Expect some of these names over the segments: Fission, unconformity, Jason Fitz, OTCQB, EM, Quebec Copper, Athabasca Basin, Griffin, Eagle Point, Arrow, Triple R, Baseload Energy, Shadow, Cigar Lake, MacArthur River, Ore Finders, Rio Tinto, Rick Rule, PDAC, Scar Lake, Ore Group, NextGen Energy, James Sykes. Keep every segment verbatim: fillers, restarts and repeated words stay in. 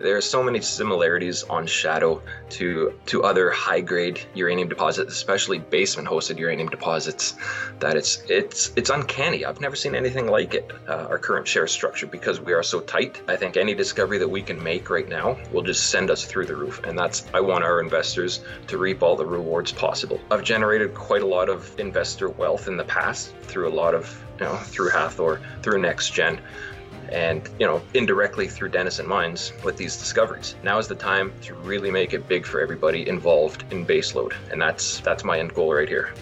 There are so many similarities on Shadow to to other high-grade uranium deposits, especially basement-hosted uranium deposits, that it's it's it's uncanny. I've never seen anything like it. Uh, our current share structure, because we are so tight, I think any discovery that we can make right now will just send us through the roof, and that's I want our investors to reap all the rewards possible. I've generated quite a lot of investor wealth in the past through a lot of you know through Hathor, through NextGen. And, you know, indirectly through Denison Mines with these discoveries. Now is the time to really make it big for everybody involved in baseload. And that's that's my end goal right here.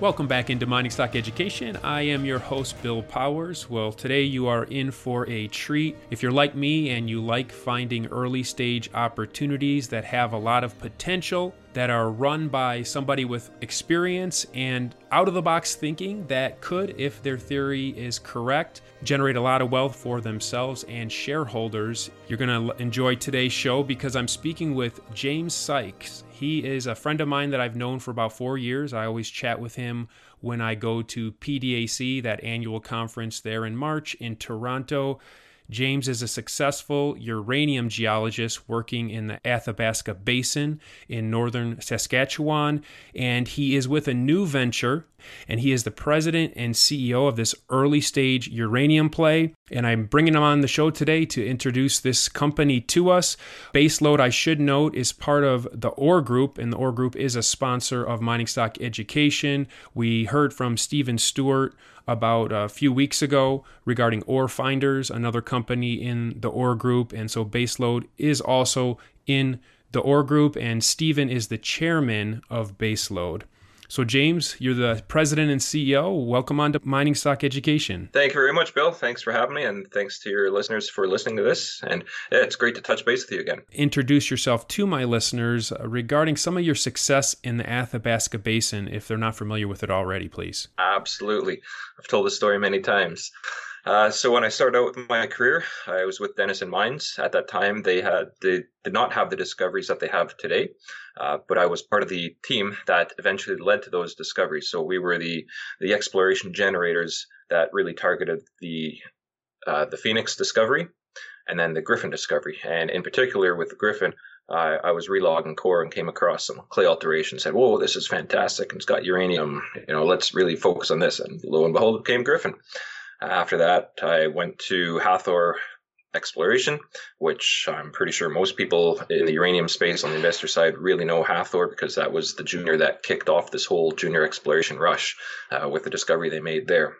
Welcome back into Mining Stock Education. I am your host, Bill Powers. Well, today you are in for a treat. If you're like me and you like finding early stage opportunities that have a lot of potential, that are run by somebody with experience and out-of-the-box thinking that could, if their theory is correct, generate a lot of wealth for themselves and shareholders. You're going to enjoy today's show because I'm speaking with James Sykes. He is a friend of mine that I've known for about four years. I always chat with him when I go to P D A C, that annual conference there in March in Toronto. James is a successful uranium geologist working in the Athabasca Basin in northern Saskatchewan, and he is with a new venture, and he is the president and C E O of this early stage uranium play, and I'm bringing him on the show today to introduce this company to us. Baseload, I should note, is part of the Ore Group, and the Ore Group is a sponsor of Mining Stock Education. We heard from Stephen Stewart about a few weeks ago regarding Ore Finders, another company in the Ore Group. And so Baseload is also in the Ore Group, and Stephen is the chairman of Baseload. So James, you're the president and C E O. Welcome on to Mining Stock Education. Thank you very much, Bill. Thanks for having me, and thanks to your listeners for listening to this. And yeah, it's great to touch base with you again. Introduce yourself to my listeners regarding some of your success in the Athabasca Basin, if they're not familiar with it already, please. Absolutely. I've told this story many times. Uh, so when I started out with my career, I was with Denison Mines. At that time, they had they did not have the discoveries that they have today, uh, but I was part of the team that eventually led to those discoveries. So we were the the exploration generators that really targeted the uh, the Phoenix discovery, and then the Griffin discovery. And in particular, with the Griffin, Uh, I was relogging core and came across some clay alteration, said, whoa, this is fantastic. And it's got uranium. You know, let's really focus on this. And lo and behold, it became Griffin. After that, I went to Hathor Exploration, which I'm pretty sure most people in the uranium space on the investor side really know Hathor, because that was the junior that kicked off this whole junior exploration rush uh, with the discovery they made there.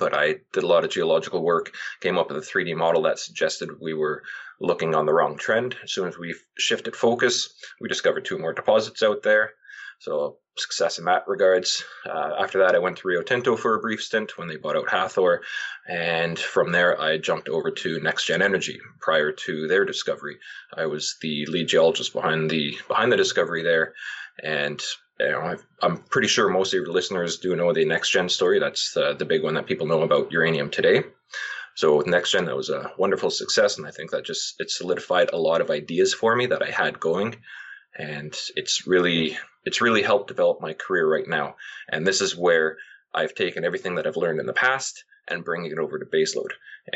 But I did a lot of geological work, came up with a three D model that suggested we were looking on the wrong trend. As soon as we shifted focus, we discovered two more deposits out there. So success in that regards. Uh, after that, I went to Rio Tinto for a brief stint when they bought out Hathor. And from there, I jumped over to NextGen Energy. Prior to their discovery, I was the lead geologist behind the behind the discovery there. And You know, I'm pretty sure most of your listeners do know the NextGen story. That's the, the big one that people know about uranium today. So with NextGen, that was a wonderful success. And I think that just it solidified a lot of ideas for me that I had going. And it's really it's really helped develop my career right now. And this is where I've taken everything that I've learned in the past and bringing it over to baseload.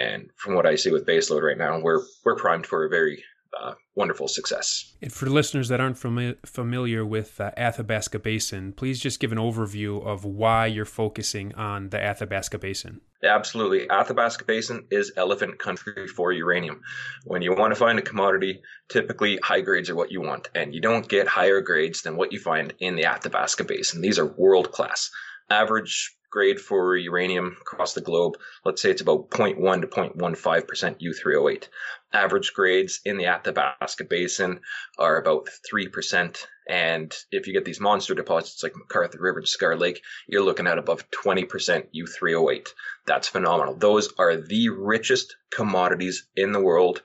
And from what I see with baseload right now, we're we're primed for a very Uh, wonderful success. And for listeners that aren't fami- familiar with uh, Athabasca Basin, please just give an overview of why you're focusing on the Athabasca Basin. Absolutely. Athabasca Basin is elephant country for uranium. When you want to find a commodity, typically high grades are what you want, and you don't get higher grades than what you find in the Athabasca Basin. These are world class. Average grade for uranium across the globe, let's say it's about zero point one to zero point one five percent U three oh eight. Average grades in the Athabasca Basin are about three percent. And if you get these monster deposits like MacArthur River and Scar Lake, you're looking at above twenty percent U three oh eight. That's phenomenal. Those are the richest commodities in the world,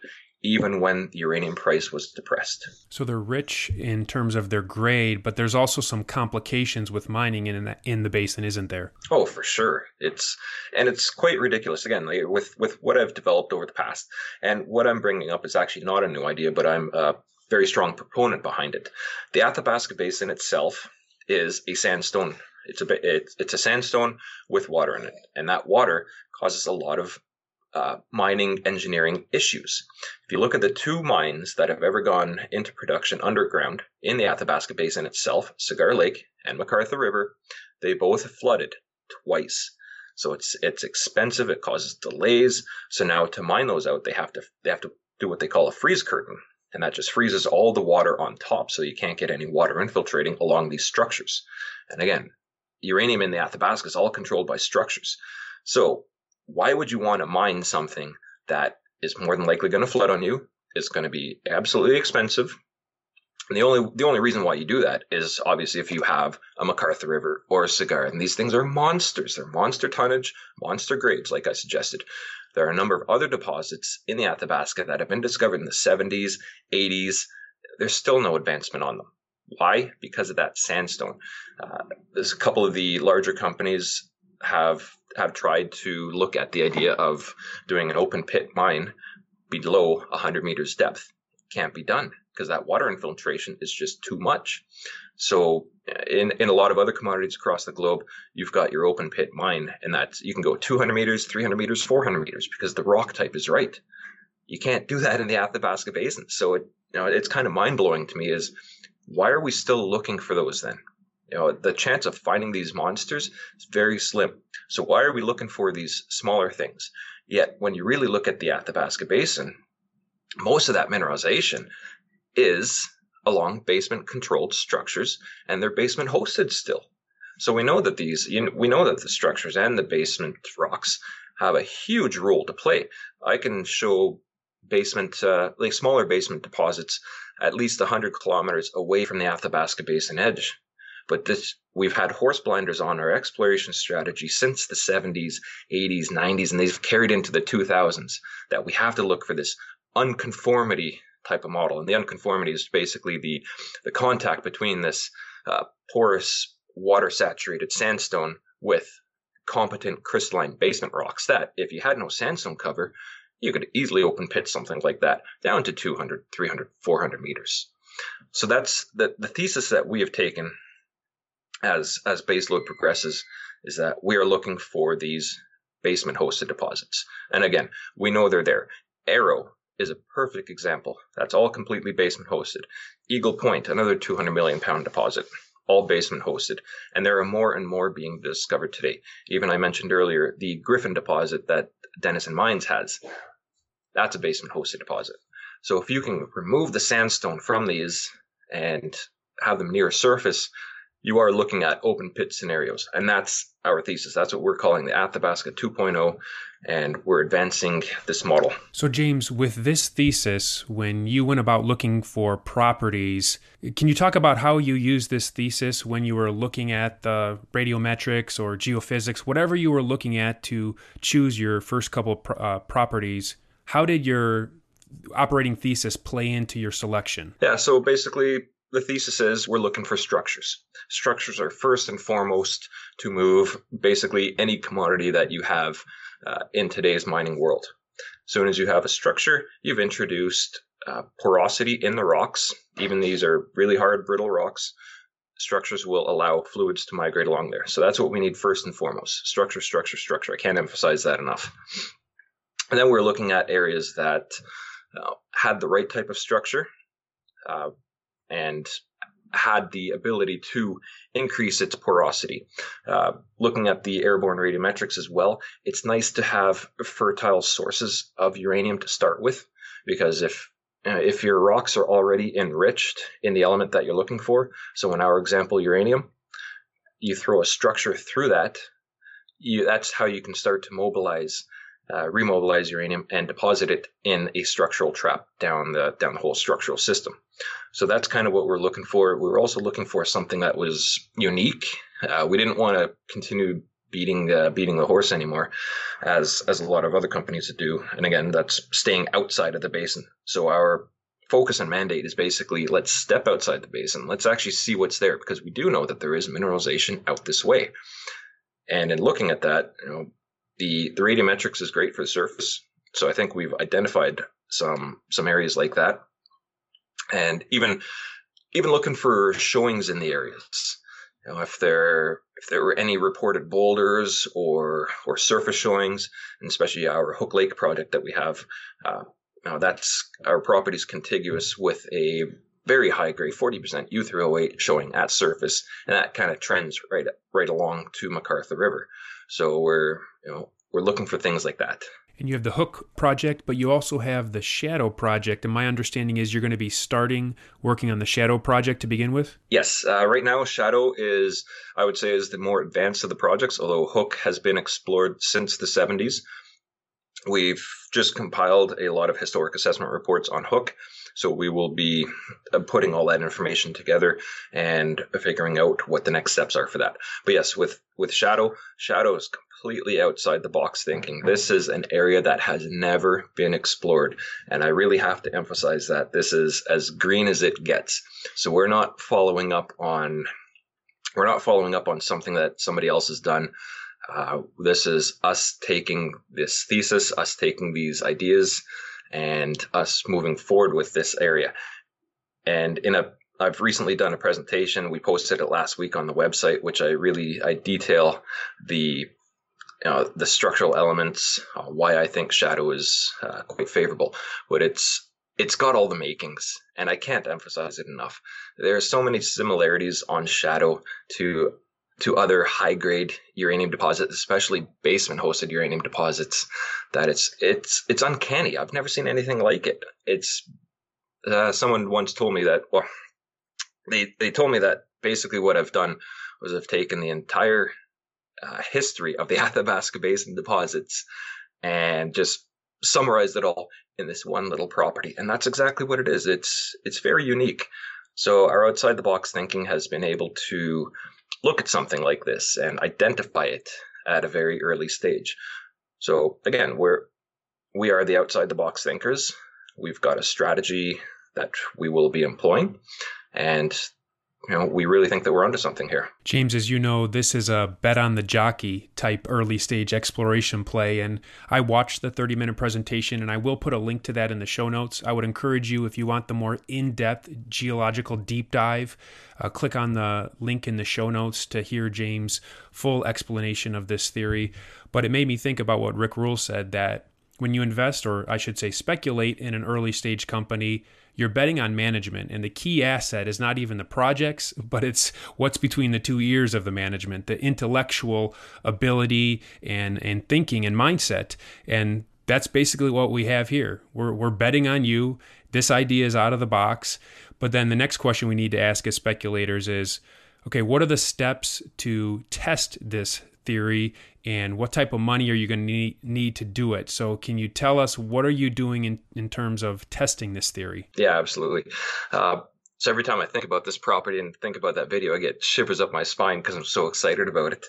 even when the uranium price was depressed. So they're rich in terms of their grade, but there's also some complications with mining in the, in the basin, isn't there? Oh, for sure. It's and it's quite ridiculous, again, like with, with what I've developed over the past. And what I'm bringing up is actually not a new idea, but I'm uh, very strong proponent behind it. The Athabasca Basin itself is a sandstone. It's a it's, it's a sandstone with water in it, and that water causes a lot of uh, mining engineering issues. If you look at the two mines that have ever gone into production underground in the Athabasca Basin itself, Cigar Lake and MacArthur River, they both flooded twice. So it's it's expensive. It causes delays. So now to mine those out, they have to they have to do what they call a freeze curtain, and that just freezes all the water on top, so you can't get any water infiltrating along these structures. And again, uranium in the Athabasca is all controlled by structures. So why would you want to mine something that is more than likely going to flood on you? It's going to be absolutely expensive. And the only the only reason why you do that is obviously if you have a MacArthur River or a Cigar. And these things are monsters. They're monster tonnage, monster grades, like I suggested. There are a number of other deposits in the Athabasca that have been discovered in the seventies, eighties. There's still no advancement on them. Why? Because of that sandstone. Uh, there's a couple of the larger companies have have tried to look at the idea of doing an open pit mine below one hundred meters depth. Can't be done because that water infiltration is just too much. So in in a lot of other commodities across the globe, you've got your open pit mine, and that's you can go two hundred meters, three hundred meters, four hundred meters because the rock type is right. You can't do that in the Athabasca Basin. So it you know it's kind of mind-blowing to me is why are we still looking for those then? You know, the chance of finding these monsters is very slim. So why are we looking for these smaller things? Yet when you really look at the Athabasca Basin, most of that mineralization is along basement controlled structures, and they're basement hosted still. So we know that these, you know, we know that the structures and the basement rocks have a huge role to play. I can show basement, uh, like smaller basement deposits at least one hundred kilometers away from the Athabasca Basin edge. But this, we've had horse blinders on our exploration strategy since the seventies, eighties, nineties, and they've carried into the two thousands that we have to look for this unconformity type of model. And the unconformity is basically the the contact between this uh, porous water saturated sandstone with competent crystalline basement rocks that if you had no sandstone cover, you could easily open pit something like that down to two hundred, three hundred, four hundred meters. So that's the, the thesis that we have taken as as baseload progresses, is that we are looking for these basement hosted deposits. And again, we know they're there. Arrow is a perfect example. That's all completely basement hosted. Eagle Point, another two hundred million pound deposit, all basement hosted. And there are more and more being discovered today. Even I mentioned earlier, the Griffin deposit that Denison Mines has, that's a basement hosted deposit. So if you can remove the sandstone from these and have them near surface, you are looking at open pit scenarios. And that's our thesis. That's what we're calling the Athabasca two point oh, and we're advancing this model. So James, with this thesis, when you went about looking for properties, can you talk about how you used this thesis when you were looking at the radiometrics or geophysics, whatever you were looking at to choose your first couple of uh, properties? How did your operating thesis play into your selection? Yeah, so basically, the thesis is we're looking for structures. Structures are first and foremost to move basically any commodity that you have uh, in today's mining world. As soon as you have a structure, you've introduced uh, porosity in the rocks. Even these are really hard, brittle rocks. Structures will allow fluids to migrate along there. So that's what we need first and foremost. Structure, structure, structure. I can't emphasize that enough. And then we're looking at areas that uh, had the right type of structure, uh, and had the ability to increase its porosity. Uh, looking at the airborne radiometrics as well, it's nice to have fertile sources of uranium to start with, because if uh, if your rocks are already enriched in the element that you're looking for, so in our example, uranium, you throw a structure through that, you, that's how you can start to mobilize, uh, remobilize uranium and deposit it in a structural trap down the down the whole structural system. So that's kind of what we're looking for. We were also looking for something that was unique. Uh, we didn't want to continue beating uh, beating the horse anymore, as as a lot of other companies do. And again, that's staying outside of the basin. So our focus and mandate is basically let's step outside the basin. Let's actually see what's there, because we do know that there is mineralization out this way. And in looking at that, you know, the the radiometrics is great for the surface. So I think we've identified some some areas like that. and even even looking for showings in the areas. You know, if there if there were any reported boulders or or surface showings, and especially our Hook Lake project that we have, uh, now that's our property's contiguous with a very high grade, forty percent U three oh eight showing at surface, and that kind of trends right right along to MacArthur River. So we're you know we're looking for things like that. And you have the Hook project, but you also have the Shadow project. And my understanding is you're going to be starting working on the Shadow project to begin with? Yes. Uh, right now, Shadow is, I would say, is the more advanced of the projects, although Hook has been explored since the seventies. We've just compiled a lot of historic assessment reports on Hook, so we will be putting all that information together and figuring out what the next steps are for that. But yes, with, with Shadow, Shadow is completely outside the box thinking. This is an area that has never been explored, and I really have to emphasize that this is as green as it gets. So we're not following up on we're not following up on something that somebody else has done. Uh, this is us taking this thesis, us taking these ideas, and us moving forward with this area. And in a, I've recently done a presentation. We posted it last week on the website, which I really, I detail the, you know, the structural elements, uh, why I think Shadow is uh, quite favorable. But it's, it's got all the makings, and I can't emphasize it enough. There are so many similarities on Shadow to to other high-grade uranium deposits, especially basement-hosted uranium deposits, that it's it's it's uncanny. I've never seen anything like it. It's uh, someone once told me that. Well, they they told me that basically what I've done was I've taken the entire uh, history of the Athabasca Basin deposits and just summarized it all in this one little property, and that's exactly what it is. It's it's very unique. So our outside-the-box thinking has been able to look at something like this and identify it at a very early stage. So again, we're we are the outside the box thinkers. We've got a strategy that we will be employing, and you know, we really think that we're onto something here. James, as you know, this is a bet on the jockey type early stage exploration play. And I watched the thirty minute presentation, and I will put a link to that in the show notes. I would encourage you, if you want the more in-depth geological deep dive, uh, click on the link in the show notes to hear James' full explanation of this theory. But it made me think about what Rick Rule said, that when you invest, or I should say speculate, in an early stage company, you're betting on management, and the key asset is not even the projects, but it's what's between the two ears of the management, the intellectual ability and and thinking and mindset. And that's basically what we have here. We're we're betting on you. This idea is out of the box. But then the next question we need to ask as speculators is, okay, what are the steps to test this theory, and what type of money are you going to need to do it? So can you tell us, what are you doing in, in terms of testing this theory? Yeah, absolutely. Uh, so every time I think about this property and think about that video, I get shivers up my spine because I'm so excited about it.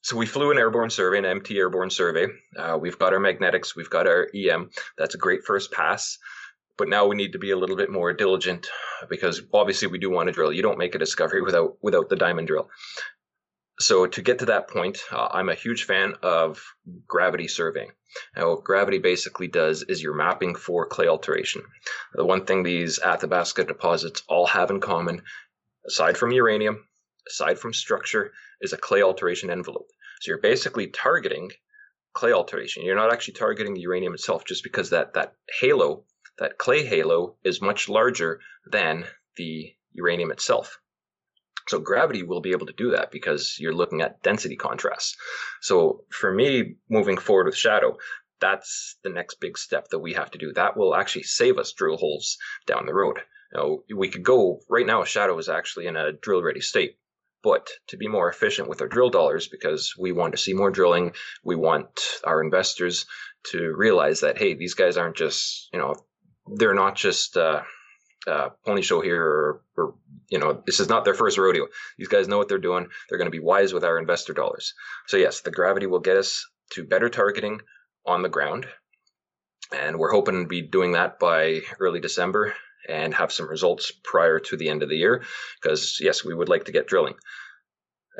So we flew an airborne survey, an M T airborne survey. Uh, we've got our magnetics, we've got our E M. That's a great first pass. But now we need to be a little bit more diligent, because obviously we do want to drill. You don't make a discovery without without the diamond drill. So to get to that point, uh, I'm a huge fan of gravity surveying. Now, what gravity basically does is you're mapping for clay alteration. The one thing these Athabasca deposits all have in common, aside from uranium, aside from structure, is a clay alteration envelope. So you're basically targeting clay alteration. You're not actually targeting the uranium itself, just because that, that halo, that clay halo, is much larger than the uranium itself. So gravity will be able to do that because you're looking at density contrasts. So for me, moving forward with Shadow, that's the next big step that we have to do. That will actually save us drill holes down the road. Now, we could go right now, Shadow is actually in a drill ready state, but to be more efficient with our drill dollars, because we want to see more drilling, we want our investors to realize that, hey, these guys aren't just, you know, they're not just, uh, Uh, pony show here, or, or you know, this is not their first rodeo. These guys know what they're doing. They're going to be wise with our investor dollars. So yes, the gravity will get us to better targeting on the ground, and we're hoping to be doing that by early December and have some results prior to the end of the year, because yes, we would like to get drilling.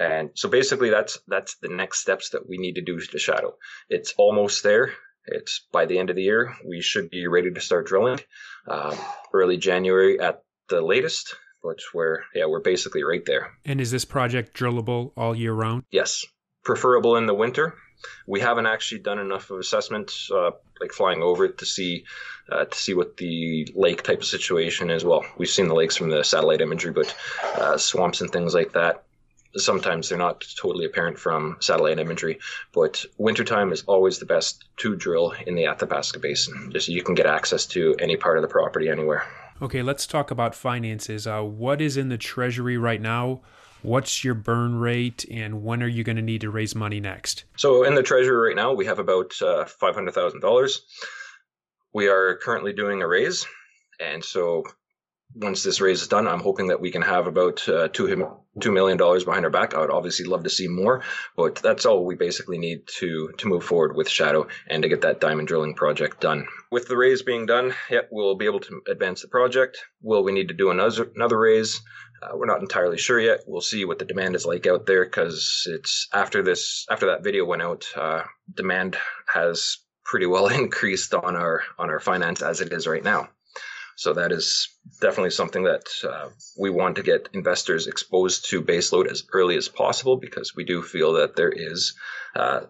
And so basically that's that's the next steps that we need to do to Shadow. It's almost there. It's by the end of the year, we should be ready to start drilling, uh, early January at the latest, which we're, yeah, we're basically right there. And is this project drillable all year round? Yes, preferable in the winter. We haven't actually done enough of assessments, uh, like flying over it to see, uh, to see what the lake type of situation is. Well, we've seen the lakes from the satellite imagery, but uh, swamps and things like that, sometimes they're not totally apparent from satellite imagery, but wintertime is always the best to drill in the Athabasca Basin. Just you can get access to any part of the property anywhere. Okay, let's talk about finances. Uh, what is in the treasury right now? What's your burn rate, and when are you going to need to raise money next? So in the treasury right now, we have about uh, five hundred thousand dollars. We are currently doing a raise, and so once this raise is done, I'm hoping that we can have about uh, two, $2 million behind our back. I would obviously love to see more, but that's all we basically need to to move forward with Shadow and to get that diamond drilling project done. With the raise being done, yeah, we'll be able to advance the project. Will we need to do another, another raise? Uh, we're not entirely sure yet. We'll see what the demand is like out there, because it's after this, after that video went out, uh, demand has pretty well increased on our on our finance as it is right now. So that is definitely something that uh, we want to get investors exposed to baseload as early as possible, because we do feel that there is uh,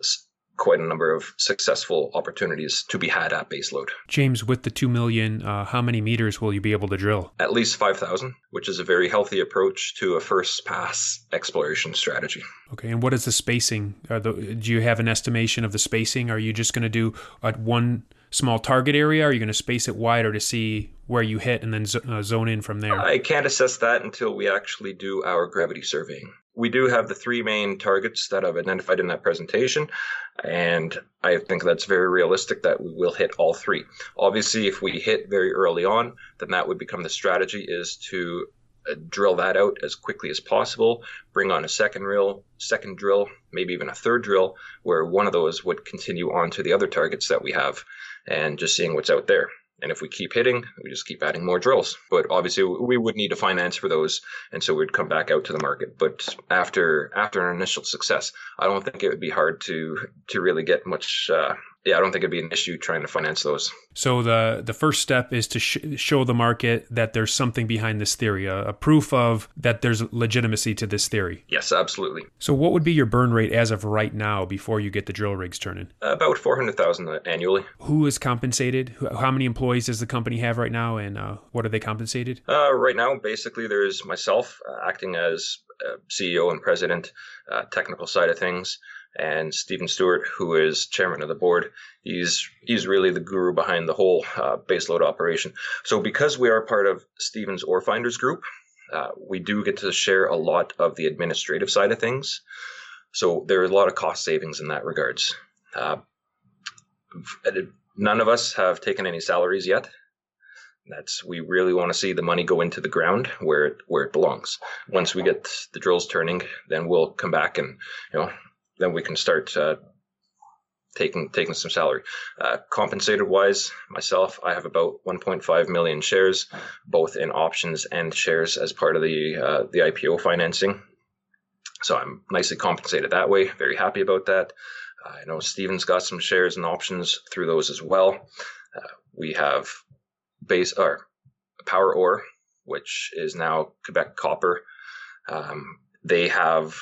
quite a number of successful opportunities to be had at baseload. James, with the two million dollars, uh, how many meters will you be able to drill? At least five thousand, which is a very healthy approach to a first pass exploration strategy. Okay, and what is the spacing? Are the, do you have an estimation of the spacing? Are you just going to do at one small target area? Are you going to space it wider to see where you hit and then z- uh, zone in from there? I can't assess that until we actually do our gravity surveying. We do have the three main targets that I've identified in that presentation, and I think that's very realistic that we will hit all three. Obviously, if we hit very early on, then that would become the strategy, is to uh, drill that out as quickly as possible, bring on a second drill, second drill, maybe even a third drill, where one of those would continue on to the other targets that we have, and just seeing what's out there. And if we keep hitting, we just keep adding more drills. But obviously, we would need to finance for those, and so we'd come back out to the market. But after after an initial success, I don't think it would be hard to to really get much. Uh, yeah, I don't think it'd be an issue trying to finance those. So the the first step is to sh- show the market that there's something behind this theory, a, a proof of that there's legitimacy to this theory. Yes, absolutely. So what would be your burn rate as of right now before you get the drill rigs turning? About four hundred thousand dollars annually. Who is compensated? How many employees does the company have right now, and uh, what are they compensated? Uh, right now, basically, there's myself uh, acting as uh, C E O and president, uh, technical side of things, and Stephen Stewart, who is chairman of the board. He's he's really the guru behind the whole uh, baseload operation. So because we are part of Stephen's Ore Finders group, uh, we do get to share a lot of the administrative side of things. So there are a lot of cost savings in that regards. Uh, none of us have taken any salaries yet. That's we really want to see the money go into the ground where it, where it belongs. Once we get the drills turning, then we'll come back and, you know, then we can start uh, taking taking some salary. Uh, compensated wise, myself, I have about one point five million shares, both in options and shares as part of the uh, the I P O financing. So I'm nicely compensated that way. Very happy about that. Uh, I know Stephen's got some shares and options through those as well. Uh, we have base or Power Ore, which is now Quebec Copper. Um, they have.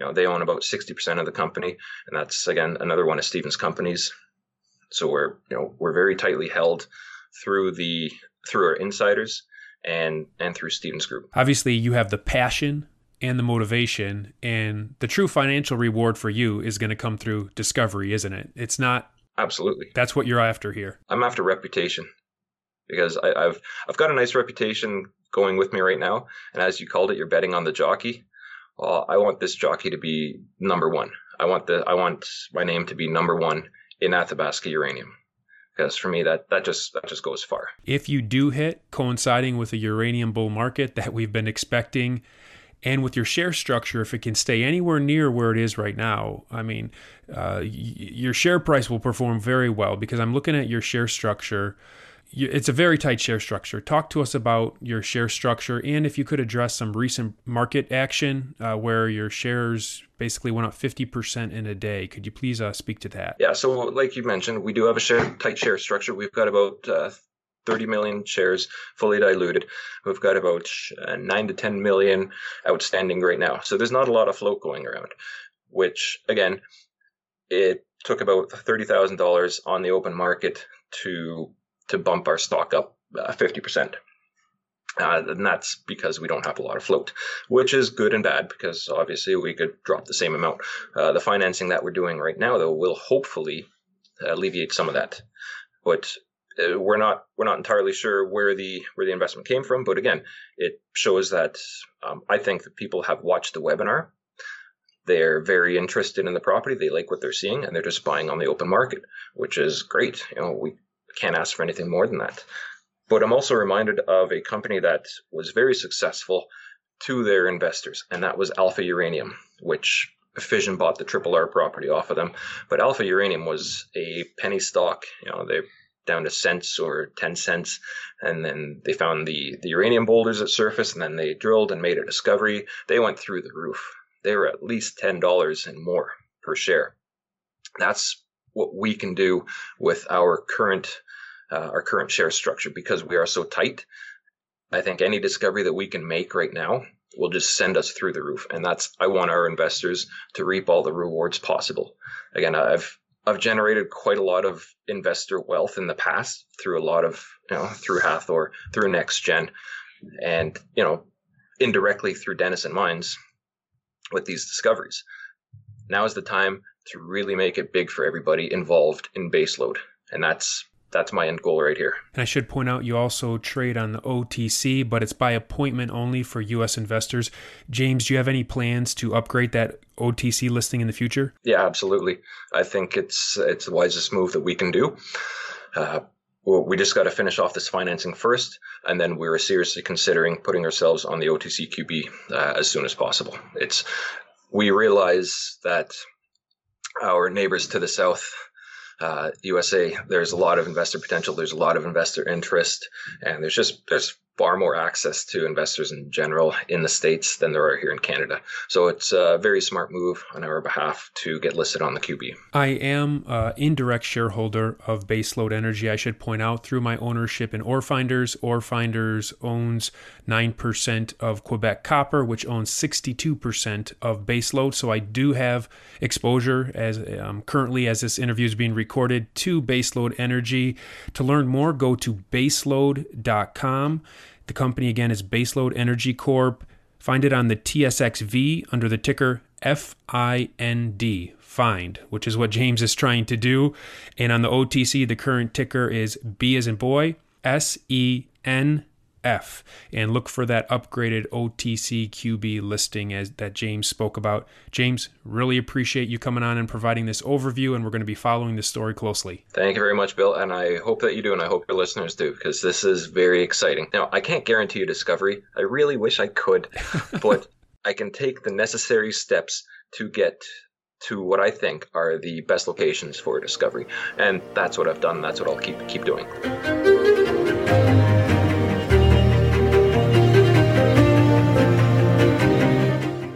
You know, they own about sixty percent of the company, and that's, again, another one of Stephen's companies. So we're, you know, we're very tightly held through the through our insiders and and through Stephen's group. Obviously, you have the passion and the motivation, and the true financial reward for you is going to come through discovery, isn't it? It's not. Absolutely. That's what you're after here. I'm after reputation, because I, I've I've got a nice reputation going with me right now, and as you called it, you're betting on the jockey. Uh, I want this jockey to be number one. I want the I want my name to be number one in Athabasca Uranium, because for me that that just that just goes far. If you do hit, coinciding with a uranium bull market that we've been expecting, and with your share structure, if it can stay anywhere near where it is right now, I mean, uh, y- your share price will perform very well, because I'm looking at your share structure. it's a very tight share structure. Talk to us about your share structure, and if you could address some recent market action uh, where your shares basically went up fifty percent in a day. Could you please uh, speak to that? Yeah, so like you mentioned, we do have a share, tight share structure. We've got about uh, thirty million shares fully diluted. We've got about uh, nine to ten million outstanding right now. So there's not a lot of float going around, which, again, it took about thirty thousand dollars on the open market to to bump our stock up uh, fifty percent. Uh, and that's because we don't have a lot of float, which is good and bad, because obviously we could drop the same amount. Uh, the financing that we're doing right now, though, will hopefully alleviate some of that. But uh, we're not we're not entirely sure where the where the investment came from. But again, it shows that um, I think that people have watched the webinar. They're very interested in the property. They like what they're seeing, and they're just buying on the open market, which is great. You know, we can't ask for anything more than that. But I'm also reminded of a company that was very successful to their investors, and that was Alpha Uranium, which Fission bought the Triple R property off of them. But Alpha Uranium was a penny stock. You know, they're down to cents or ten cents, and then they found the, the uranium boulders at surface, and then they drilled and made a discovery. They went through the roof. They were at least ten dollars and more per share. That's what we can do with our current uh, our current share structure, because we are so tight. I think any discovery that we can make right now will just send us through the roof, and that's I want our investors to reap all the rewards possible. Again, I've I've generated quite a lot of investor wealth in the past through a lot of you know through Hathor, through NextGen, and you know indirectly through Denison Mines with these discoveries. Now is the time to really make it big for everybody involved in baseload. And that's that's my end goal right here. And I should point out you also trade on the O T C, but it's by appointment only for U S investors. James, do you have any plans to upgrade that O T C listing in the future? Yeah, absolutely. I think it's it's the wisest move that we can do. Uh, we just got to finish off this financing first, and then we're seriously considering putting ourselves on the O T C Q B uh, as soon as possible. It's we realize that our neighbors to the south, uh, U S A, there's a lot of investor potential. There's a lot of investor interest, and there's just there's far more access to investors in general in the States than there are here in Canada. So it's a very smart move on our behalf to get listed on the Q B. I am an indirect shareholder of Baseload Energy, I should point out, through my ownership in Ore Finders. Ore Finders owns nine percent of Quebec Copper, which owns sixty-two percent of Baseload. So I do have exposure as um, currently as this interview is being recorded to Baseload Energy. To learn more, go to baseload dot com. The company, again, is Baseload Energy Corp. Find it on the T S X V under the ticker F I N D, find, which is what James is trying to do. And on the O T C, the current ticker is B as in boy, S E N F. And look for that upgraded O T C Q B listing as that James spoke about. James, really appreciate you coming on and providing this overview, and we're going to be following this story closely. Thank you very much, Bill, and I hope that you do, and I hope your listeners do, because this is very exciting. Now, I can't guarantee you discovery. I really wish I could, but I can take the necessary steps to get to what I think are the best locations for discovery, and that's what I've done. That's what I'll keep keep doing.